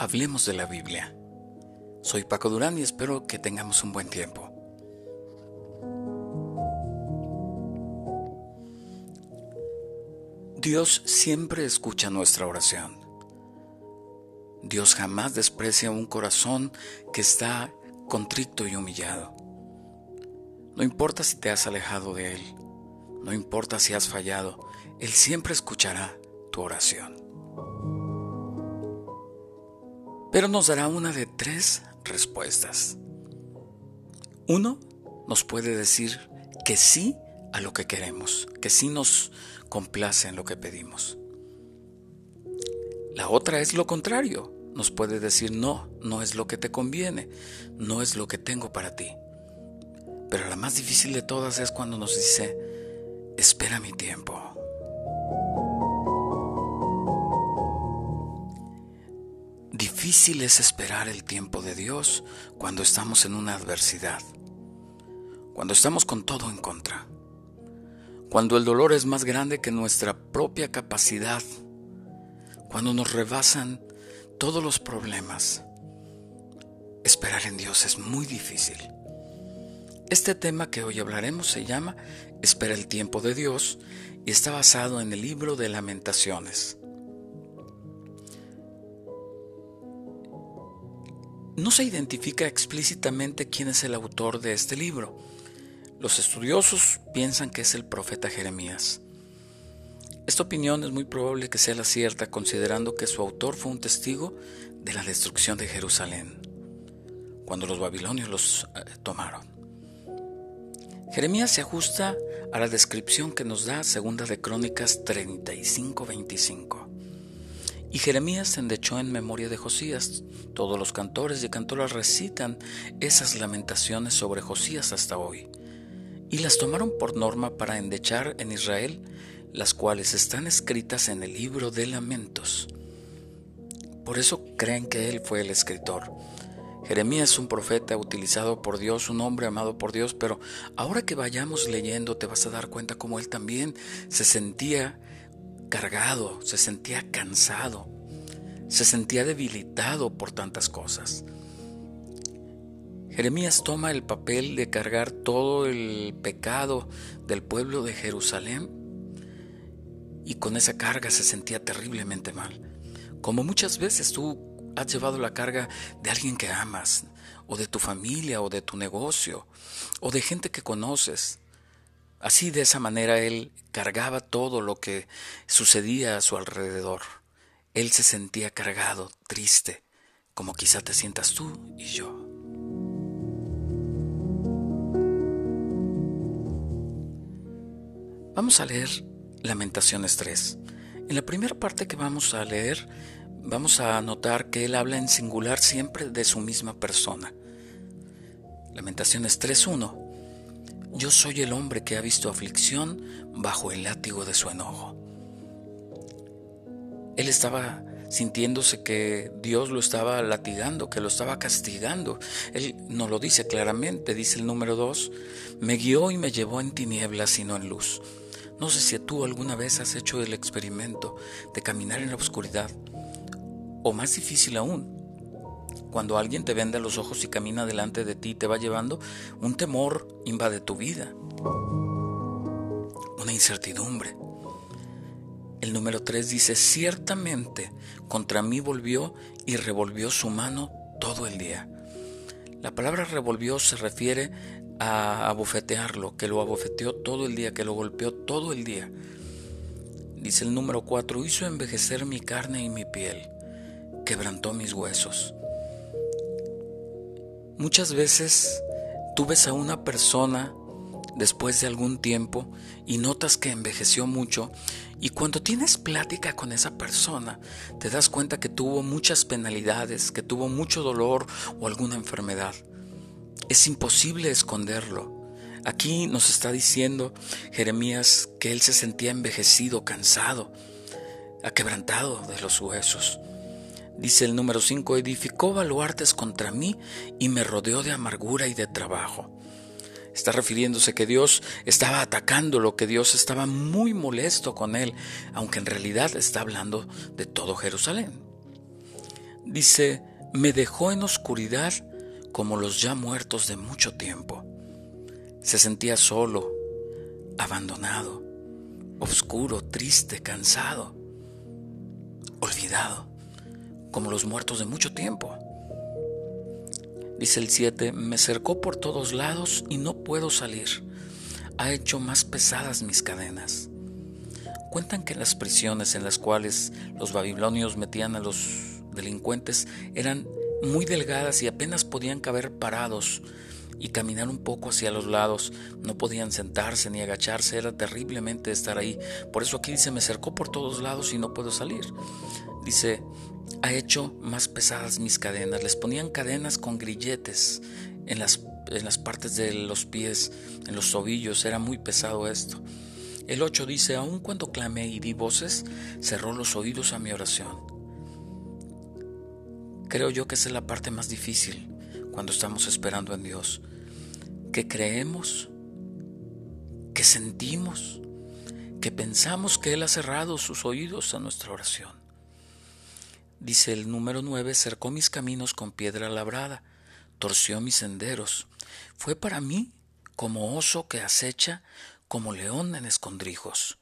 Hablemos de la Biblia. Soy Paco Durán y espero que tengamos un buen tiempo. Dios siempre escucha nuestra oración. Dios jamás desprecia un corazón que está contrito y humillado. No importa si te has alejado de Él, no importa si has fallado, Él siempre escuchará tu oración. Pero nos dará una de tres respuestas. Uno, nos puede decir que sí a lo que queremos, que sí nos complace en lo que pedimos. La otra es lo contrario. Nos puede decir no, no es lo que te conviene, no es lo que tengo para ti. Pero la más difícil de todas es cuando nos dice, espera mi tiempo. Difícil es esperar el tiempo de Dios cuando estamos en una adversidad, cuando estamos con todo en contra, cuando el dolor es más grande que nuestra propia capacidad, cuando nos rebasan todos los problemas. Esperar en Dios es muy difícil. Este tema que hoy hablaremos se llama Espera el tiempo de Dios y está basado en el libro de Lamentaciones. No se identifica explícitamente quién es el autor de este libro. Los estudiosos piensan que es el profeta Jeremías. Esta opinión es muy probable que sea la cierta, considerando que su autor fue un testigo de la destrucción de Jerusalén, cuando los babilonios los tomaron. Jeremías se ajusta a la descripción que nos da Segunda de Crónicas 35:25. Y Jeremías se endechó en memoria de Josías. Todos los cantores y cantoras recitan esas lamentaciones sobre Josías hasta hoy, y las tomaron por norma para endechar en Israel, las cuales están escritas en el libro de Lamentos. Por eso creen que él fue el escritor. Jeremías es un profeta utilizado por Dios, un hombre amado por Dios, pero ahora que vayamos leyendo te vas a dar cuenta cómo él también se sentía cargado, se sentía cansado, se sentía debilitado por tantas cosas. Jeremías toma el papel de cargar todo el pecado del pueblo de Jerusalén y con esa carga se sentía terriblemente mal. Como muchas veces tú has llevado la carga de alguien que amas, o de tu familia, o de tu negocio, o de gente que conoces. Así, de esa manera, él cargaba todo lo que sucedía a su alrededor. Él se sentía cargado, triste, como quizá te sientas tú y yo. Vamos a leer Lamentaciones 3. En la primera parte que vamos a leer, vamos a notar que él habla en singular siempre de su misma persona. Lamentaciones 3:1. Yo soy el hombre que ha visto aflicción bajo el látigo de su enojo. Él estaba sintiéndose que Dios lo estaba latigando, que lo estaba castigando. Él no lo dice claramente, dice el número 2, me guió y me llevó en tinieblas y no en luz. No sé si tú alguna vez has hecho el experimento de caminar en la oscuridad, o más difícil aún, cuando alguien te venda los ojos y camina delante de ti, te va llevando, un temor invade tu vida, una incertidumbre. El número 3 dice, ciertamente contra mí volvió y revolvió su mano todo el día. La palabra revolvió se refiere a abofetearlo, que lo abofeteó todo el día, que lo golpeó todo el día. Dice el número 4, hizo envejecer mi carne y mi piel, quebrantó mis huesos. Muchas veces tú ves a una persona después de algún tiempo y notas que envejeció mucho, y cuando tienes plática con esa persona te das cuenta que tuvo muchas penalidades, que tuvo mucho dolor o alguna enfermedad. Es imposible esconderlo. Aquí nos está diciendo Jeremías que él se sentía envejecido, cansado, aquebrantado de los huesos. Dice el número 5, edificó baluartes contra mí y me rodeó de amargura y de trabajo. Está refiriéndose que Dios estaba atacándolo, que Dios estaba muy molesto con él, aunque en realidad está hablando de todo Jerusalén. dice: me dejó en oscuridad como los ya muertos de mucho tiempo. Se sentía solo, abandonado, oscuro, triste, cansado, olvidado, como los muertos de mucho tiempo. Dice el 7, me cercó por todos lados y no puedo salir. Ha hecho más pesadas mis cadenas. Cuentan que las prisiones en las cuales los babilonios metían a los delincuentes eran muy delgadas y apenas podían caber parados y caminar un poco hacia los lados. No podían sentarse ni agacharse, era terriblemente estar ahí. Por eso aquí dice, me cercó por todos lados y no puedo salir. Dice, ha hecho más pesadas mis cadenas. Les ponían cadenas con grilletes en las partes de los pies, en los tobillos. Era muy pesado esto. El 8 dice, aun cuando clamé y di voces, cerró los oídos a mi oración. Creo yo que esa es la parte más difícil cuando estamos esperando en Dios, que creemos, que sentimos, que pensamos que Él ha cerrado sus oídos a nuestra oración. Dice el número 9, cercó mis caminos con piedra labrada, torció mis senderos. Fue para mí como oso que acecha, como león en escondrijos.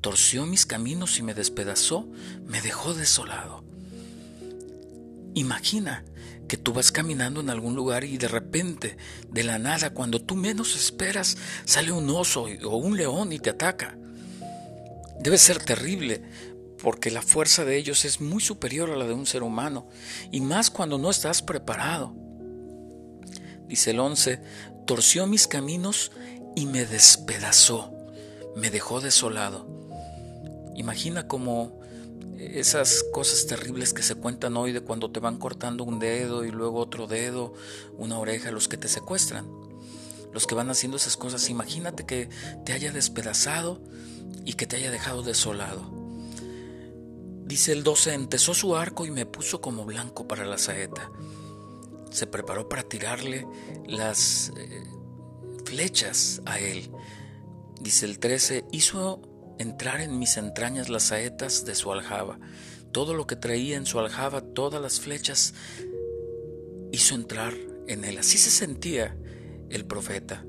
Torció mis caminos y me despedazó, me dejó desolado. Imagina que tú vas caminando en algún lugar y de repente, de la nada, cuando tú menos esperas, sale un oso o un león y te ataca. Debe ser terrible, porque la fuerza de ellos es muy superior a la de un ser humano, y más cuando no estás preparado. Dice el 11, torció mis caminos y me despedazó, me dejó desolado. Imagina como esas cosas terribles que se cuentan hoy de cuando te van cortando un dedo y luego otro dedo, una oreja, los que te secuestran, los que van haciendo esas cosas. Imagínate que te haya despedazado y que te haya dejado desolado. Dice el 12, entesó su arco y me puso como blanco para la saeta. Se preparó para tirarle las flechas a él. Dice el 13, hizo entrar en mis entrañas las saetas de su aljaba. Todo lo que traía en su aljaba, todas las flechas, hizo entrar en él. Así se sentía el profeta.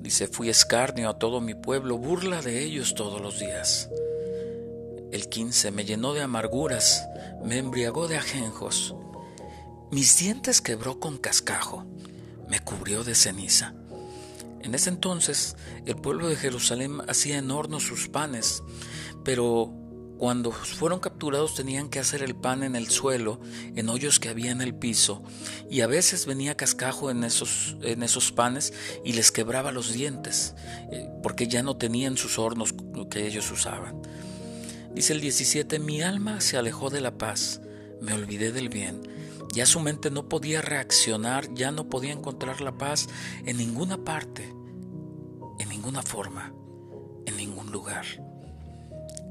Dice, fui escarnio a todo mi pueblo, burla de ellos todos los días. El 15, me llenó de amarguras, me embriagó de ajenjos. Mis dientes quebró con cascajo, me cubrió de ceniza. En ese entonces el pueblo de Jerusalén hacía en horno sus panes, pero cuando fueron capturados tenían que hacer el pan en el suelo, en hoyos que había en el piso, y a veces venía cascajo en esos panes y les quebraba los dientes, porque ya no tenían sus hornos que ellos usaban. Dice el 17, mi alma se alejó de la paz, me olvidé del bien. Ya su mente no podía reaccionar, ya no podía encontrar la paz en ninguna parte, en ninguna forma, en ningún lugar.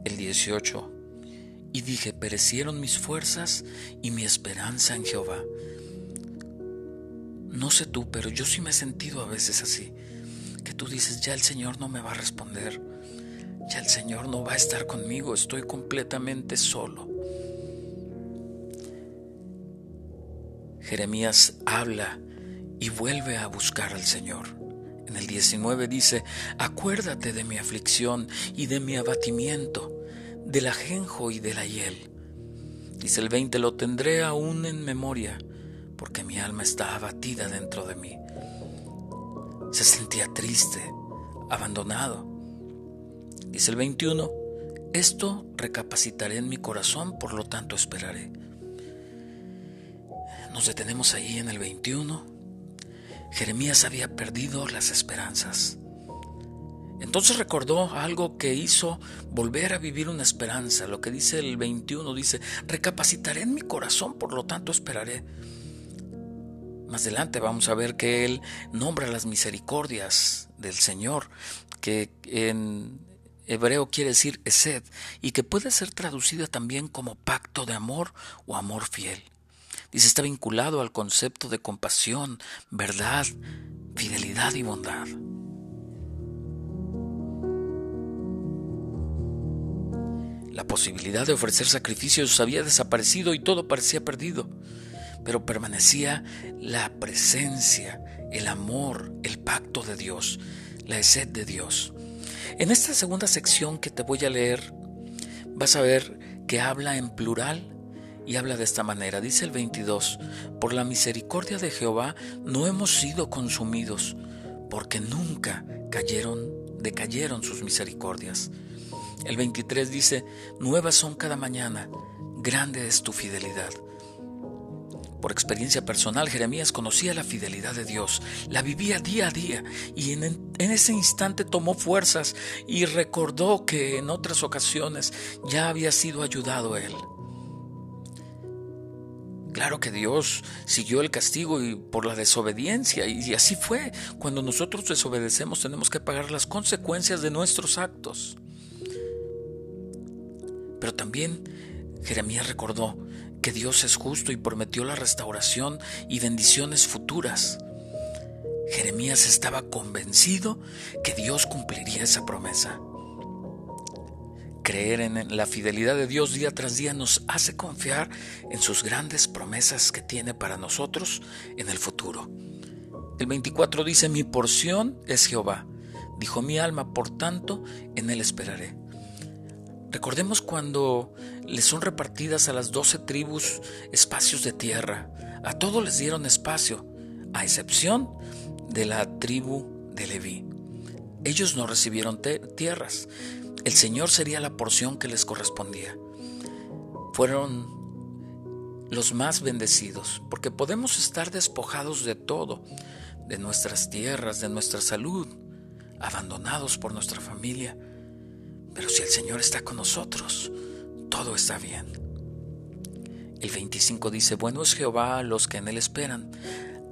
El 18, y dije, perecieron mis fuerzas y mi esperanza en Jehová. No sé tú, pero yo sí me he sentido a veces así, que tú dices, ya el Señor no me va a responder, ya el Señor no va a estar conmigo, estoy completamente solo. Jeremías habla y vuelve a buscar al Señor. En el 19 dice, acuérdate de mi aflicción y de mi abatimiento, del ajenjo y de la hiel. Dice el 20, lo tendré aún en memoria, porque mi alma está abatida dentro de mí. Se sentía triste, abandonado. Dice el 21, esto recapacitaré en mi corazón, por lo tanto esperaré. Nos detenemos ahí en el 21. Jeremías había perdido las esperanzas. Entonces recordó algo que hizo volver a vivir una esperanza. Lo que dice el 21 dice, recapacitaré en mi corazón, por lo tanto esperaré. Más adelante vamos a ver que él nombra las misericordias del Señor, que en hebreo quiere decir hesed, y que puede ser traducida también como pacto de amor o amor fiel. Dice, está vinculado al concepto de compasión, verdad, fidelidad y bondad. La posibilidad de ofrecer sacrificios había desaparecido y todo parecía perdido, pero permanecía la presencia, el amor, el pacto de Dios, la hesed de Dios. En esta segunda sección que te voy a leer, vas a ver que habla en plural y habla de esta manera. Dice el 22, por la misericordia de Jehová no hemos sido consumidos, porque nunca decayeron sus misericordias. El 23 dice, nuevas son cada mañana, grande es tu fidelidad. Por experiencia personal, Jeremías conocía la fidelidad de Dios, la vivía día a día, y en ese instante tomó fuerzas y recordó que en otras ocasiones ya había sido ayudado él. Claro que Dios siguió el castigo y por la desobediencia, y así fue. Cuando nosotros desobedecemos tenemos que pagar las consecuencias de nuestros actos. Pero también Jeremías recordó que Dios es justo y prometió la restauración y bendiciones futuras. Jeremías estaba convencido que Dios cumpliría esa promesa. Creer en la fidelidad de Dios día tras día nos hace confiar en sus grandes promesas que tiene para nosotros en el futuro. El 24 dice, mi porción es Jehová, dijo mi alma, por tanto en él esperaré. Recordemos cuando les son repartidas a las 12 tribus espacios de tierra. A todos les dieron espacio, a excepción de la tribu de Leví. Ellos no recibieron tierras. El Señor sería la porción que les correspondía. Fueron los más bendecidos, porque podemos estar despojados de todo, de nuestras tierras, de nuestra salud, abandonados por nuestra familia. Pero si el Señor está con nosotros, todo está bien. El 25 dice, bueno es Jehová a los que en él esperan,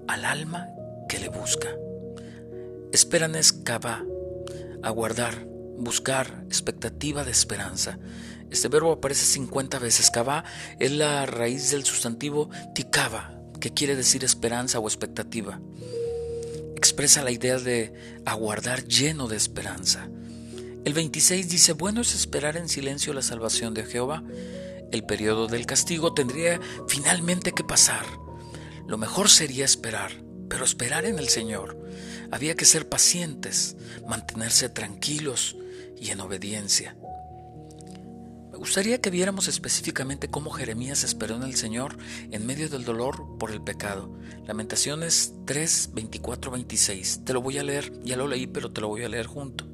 al alma que le busca. Esperan es kavá, aguardar, buscar, expectativa de esperanza. Este verbo aparece 50 veces. Kavá es la raíz del sustantivo tikavá, que quiere decir esperanza o expectativa. Expresa la idea de aguardar lleno de esperanza. El 26 dice, bueno es esperar en silencio la salvación de Jehová. El periodo del castigo tendría finalmente que pasar. Lo mejor sería esperar, pero esperar en el Señor. Había que ser pacientes, mantenerse tranquilos y en obediencia. Me gustaría que viéramos específicamente cómo Jeremías esperó en el Señor en medio del dolor por el pecado. Lamentaciones 3, 24, 26. Te lo voy a leer, ya lo leí, pero te lo voy a leer junto.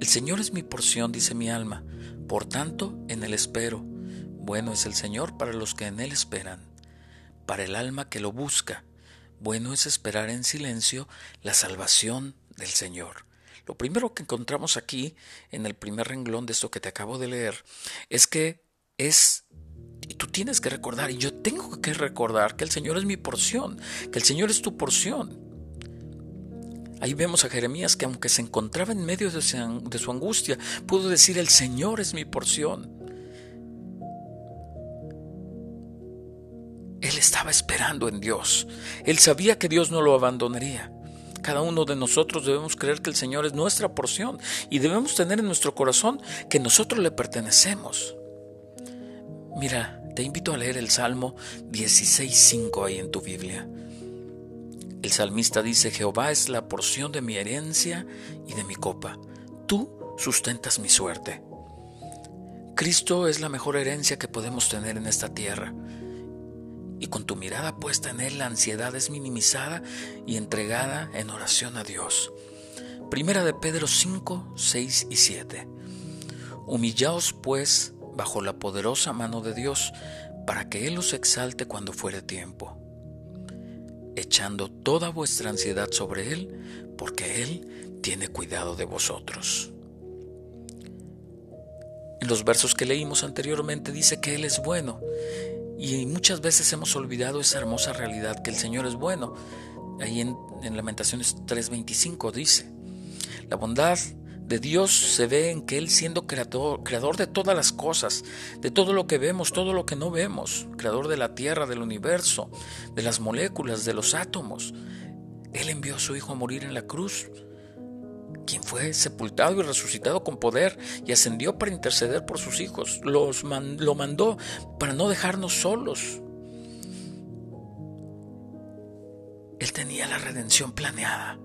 El Señor es mi porción, dice mi alma, por tanto en él espero. Bueno es el Señor para los que en él esperan, para el alma que lo busca. Bueno es esperar en silencio la salvación del Señor. Lo primero que encontramos aquí en el primer renglón de esto que te acabo de leer es que y tú tienes que recordar, y yo tengo que recordar, que el Señor es mi porción, que el Señor es tu porción. Ahí vemos a Jeremías que, aunque se encontraba en medio de su angustia, pudo decir: el Señor es mi porción. Él estaba esperando en Dios. Él sabía que Dios no lo abandonaría. Cada uno de nosotros debemos creer que el Señor es nuestra porción y debemos tener en nuestro corazón que nosotros le pertenecemos. Mira, te invito a leer el Salmo 16:5 ahí en tu Biblia. El salmista dice: Jehová es la porción de mi herencia y de mi copa. Tú sustentas mi suerte. Cristo es la mejor herencia que podemos tener en esta tierra. Y con tu mirada puesta en él, la ansiedad es minimizada y entregada en oración a Dios. Primera de Pedro 5, 6 y 7. Humillaos pues bajo la poderosa mano de Dios, para que él os exalte cuando fuere tiempo, echando toda vuestra ansiedad sobre él, porque él tiene cuidado de vosotros. En los versos que leímos anteriormente dice que él es bueno, y muchas veces hemos olvidado esa hermosa realidad, que el Señor es bueno. Ahí en Lamentaciones 3:25 dice: la bondad de Dios se ve en que él, siendo creador de todas las cosas, de todo lo que vemos, todo lo que no vemos, creador de la tierra, del universo, de las moléculas, de los átomos, él envió a su Hijo a morir en la cruz. quien fue sepultado y resucitado con poder y ascendió para interceder por sus hijos. Lo mandó para no dejarnos solos. Él tenía la redención planeada.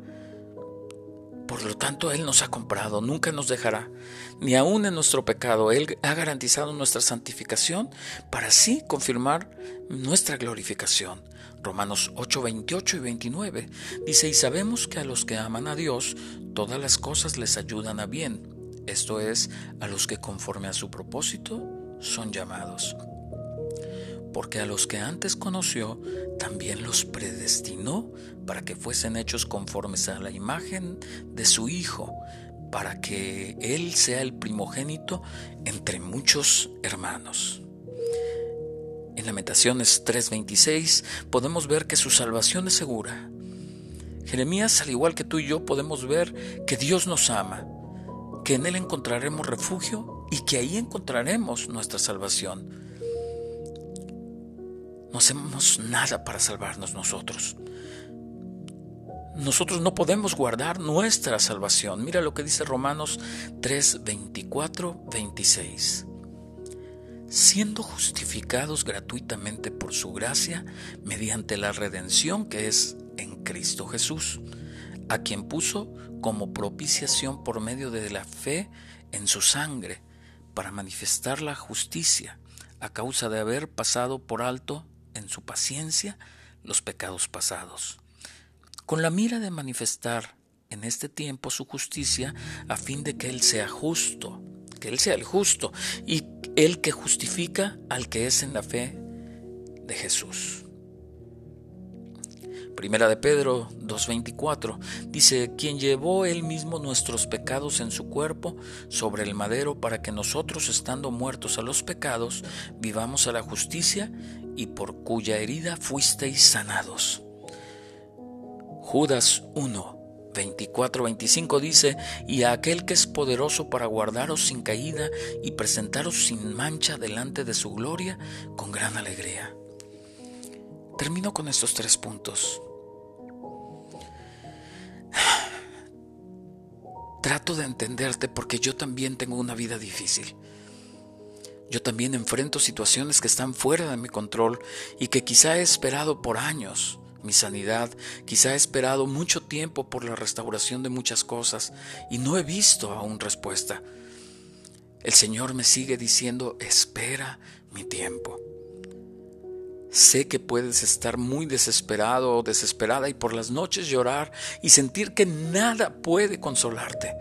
Por lo tanto, Él nos ha comprado, nunca nos dejará, ni aún en nuestro pecado. Él ha garantizado nuestra santificación para así confirmar nuestra glorificación. Romanos 8, 28 y 29 dice: y sabemos que a los que aman a Dios, todas las cosas les ayudan a bien. Esto es, a los que conforme a su propósito son llamados. Porque a los que antes conoció, también los predestinó para que fuesen hechos conformes a la imagen de su Hijo, para que Él sea el primogénito entre muchos hermanos. En Lamentaciones 3:26 podemos ver que su salvación es segura. Jeremías, al igual que tú y yo, podemos ver que Dios nos ama, que en Él encontraremos refugio y que ahí encontraremos nuestra salvación. No hacemos nada para salvarnos nosotros. Nosotros no podemos guardar nuestra salvación. Mira lo que dice Romanos 3, 24, 26. Siendo justificados gratuitamente por su gracia, mediante la redención que es en Cristo Jesús, a quien puso como propiciación por medio de la fe en su sangre, para manifestar la justicia, a causa de haber pasado por alto en su paciencia los pecados pasados, con la mira de manifestar en este tiempo su justicia, a fin de que Él sea justo, que Él sea el justo y el que justifica al que es en la fe de Jesús. Primera de Pedro 2:24 dice: quien llevó Él mismo nuestros pecados en su cuerpo sobre el madero, para que nosotros, estando muertos a los pecados, vivamos a la justicia, y por cuya herida fuisteis sanados. Judas 1:24-25 dice: y a aquel que es poderoso para guardaros sin caída y presentaros sin mancha delante de su gloria con gran alegría. Termino con estos tres puntos. Trato de entenderte, porque yo también tengo una vida difícil. Yo también enfrento situaciones que están fuera de mi control y que quizá he esperado por años mi sanidad, quizá he esperado mucho tiempo por la restauración de muchas cosas y no he visto aún respuesta. El Señor me sigue diciendo: espera mi tiempo. Sé que puedes estar muy desesperado o desesperada y por las noches llorar y sentir que nada puede consolarte.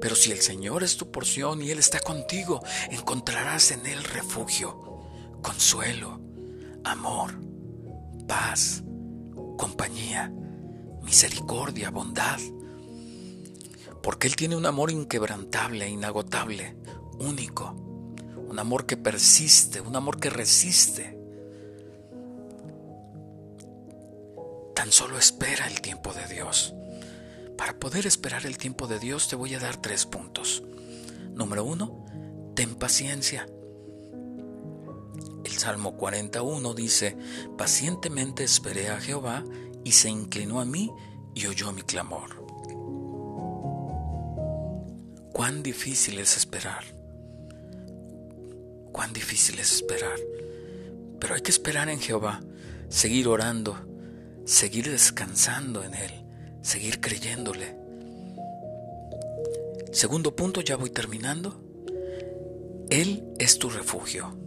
Pero si el Señor es tu porción y Él está contigo, encontrarás en Él refugio, consuelo, amor, paz, compañía, misericordia, bondad. Porque Él tiene un amor inquebrantable, inagotable, único. Un amor que persiste, un amor que resiste. Tan solo espera el tiempo de Dios. Para poder esperar el tiempo de Dios te voy a dar tres puntos. Número 1, ten paciencia. El Salmo 41 dice: pacientemente esperé a Jehová y se inclinó a mí y oyó mi clamor. Cuán difícil es esperar. Cuán difícil es esperar. Pero hay que esperar en Jehová, seguir orando, seguir descansando en Él, seguir creyéndole. Segundo punto, ya voy terminando. Él es tu refugio.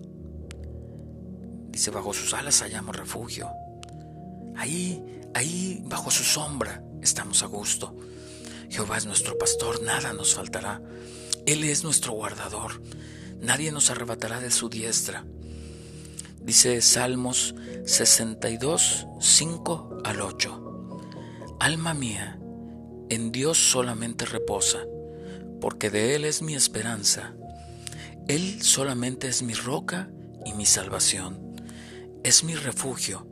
Dice: bajo sus alas hallamos refugio. Ahí bajo su sombra estamos a gusto. Jehová es nuestro pastor, nada nos faltará. Él es nuestro guardador, nadie nos arrebatará de su diestra. Dice Salmos 62, 5 al 8. Alma mía, en Dios solamente reposa, porque de Él es mi esperanza. Él solamente es mi roca y mi salvación. Es mi refugio,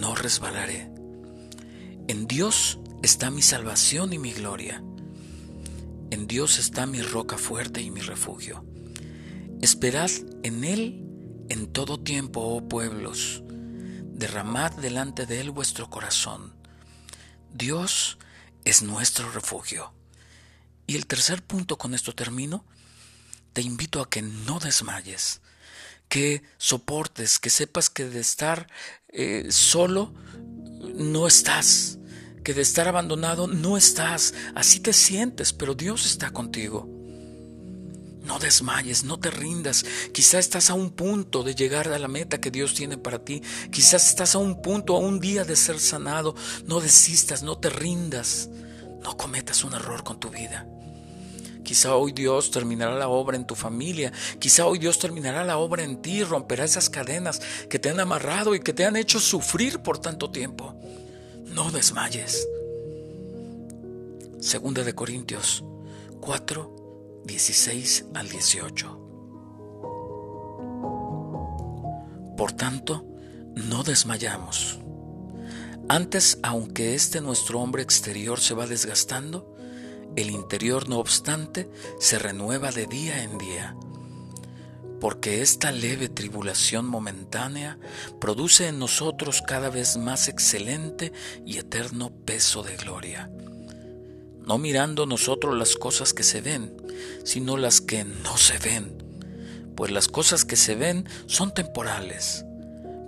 no resbalaré. En Dios está mi salvación y mi gloria. En Dios está mi roca fuerte y mi refugio. Esperad en Él en todo tiempo, oh pueblos, derramad delante de Él vuestro corazón. Dios es nuestro refugio. Y el tercer punto, con esto termino, te invito a que no desmayes, que soportes, que sepas que de estar solo no estás, que de estar abandonado no estás, así te sientes, pero Dios está contigo. No desmayes, no te rindas. Quizá estás a un punto de llegar a la meta que Dios tiene para ti. Quizás estás a un punto, a un día de ser sanado. No desistas, no te rindas. No cometas un error con tu vida. Quizá hoy Dios terminará la obra en tu familia. Quizá hoy Dios terminará la obra en ti. Romperá esas cadenas que te han amarrado y que te han hecho sufrir por tanto tiempo. No desmayes. Segunda de Corintios 4. 16 al 18. Por tanto, no desmayamos. Antes, aunque este nuestro hombre exterior se va desgastando, el interior no obstante se renueva de día en día, porque esta leve tribulación momentánea produce en nosotros cada vez más excelente y eterno peso de gloria. No mirando nosotros las cosas que se ven, sino las que no se ven. Pues las cosas que se ven son temporales,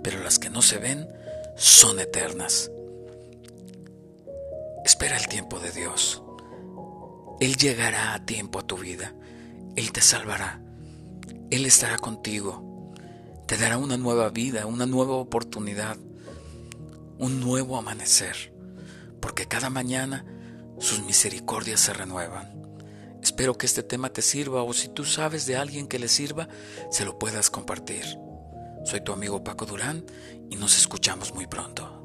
pero las que no se ven son eternas. Espera el tiempo de Dios. Él llegará a tiempo a tu vida. Él te salvará. Él estará contigo. Te dará una nueva vida, una nueva oportunidad, un nuevo amanecer. Porque cada mañana sus misericordias se renuevan. Espero que este tema te sirva, o si tú sabes de alguien que le sirva, se lo puedas compartir. Soy tu amigo Paco Durán y nos escuchamos muy pronto.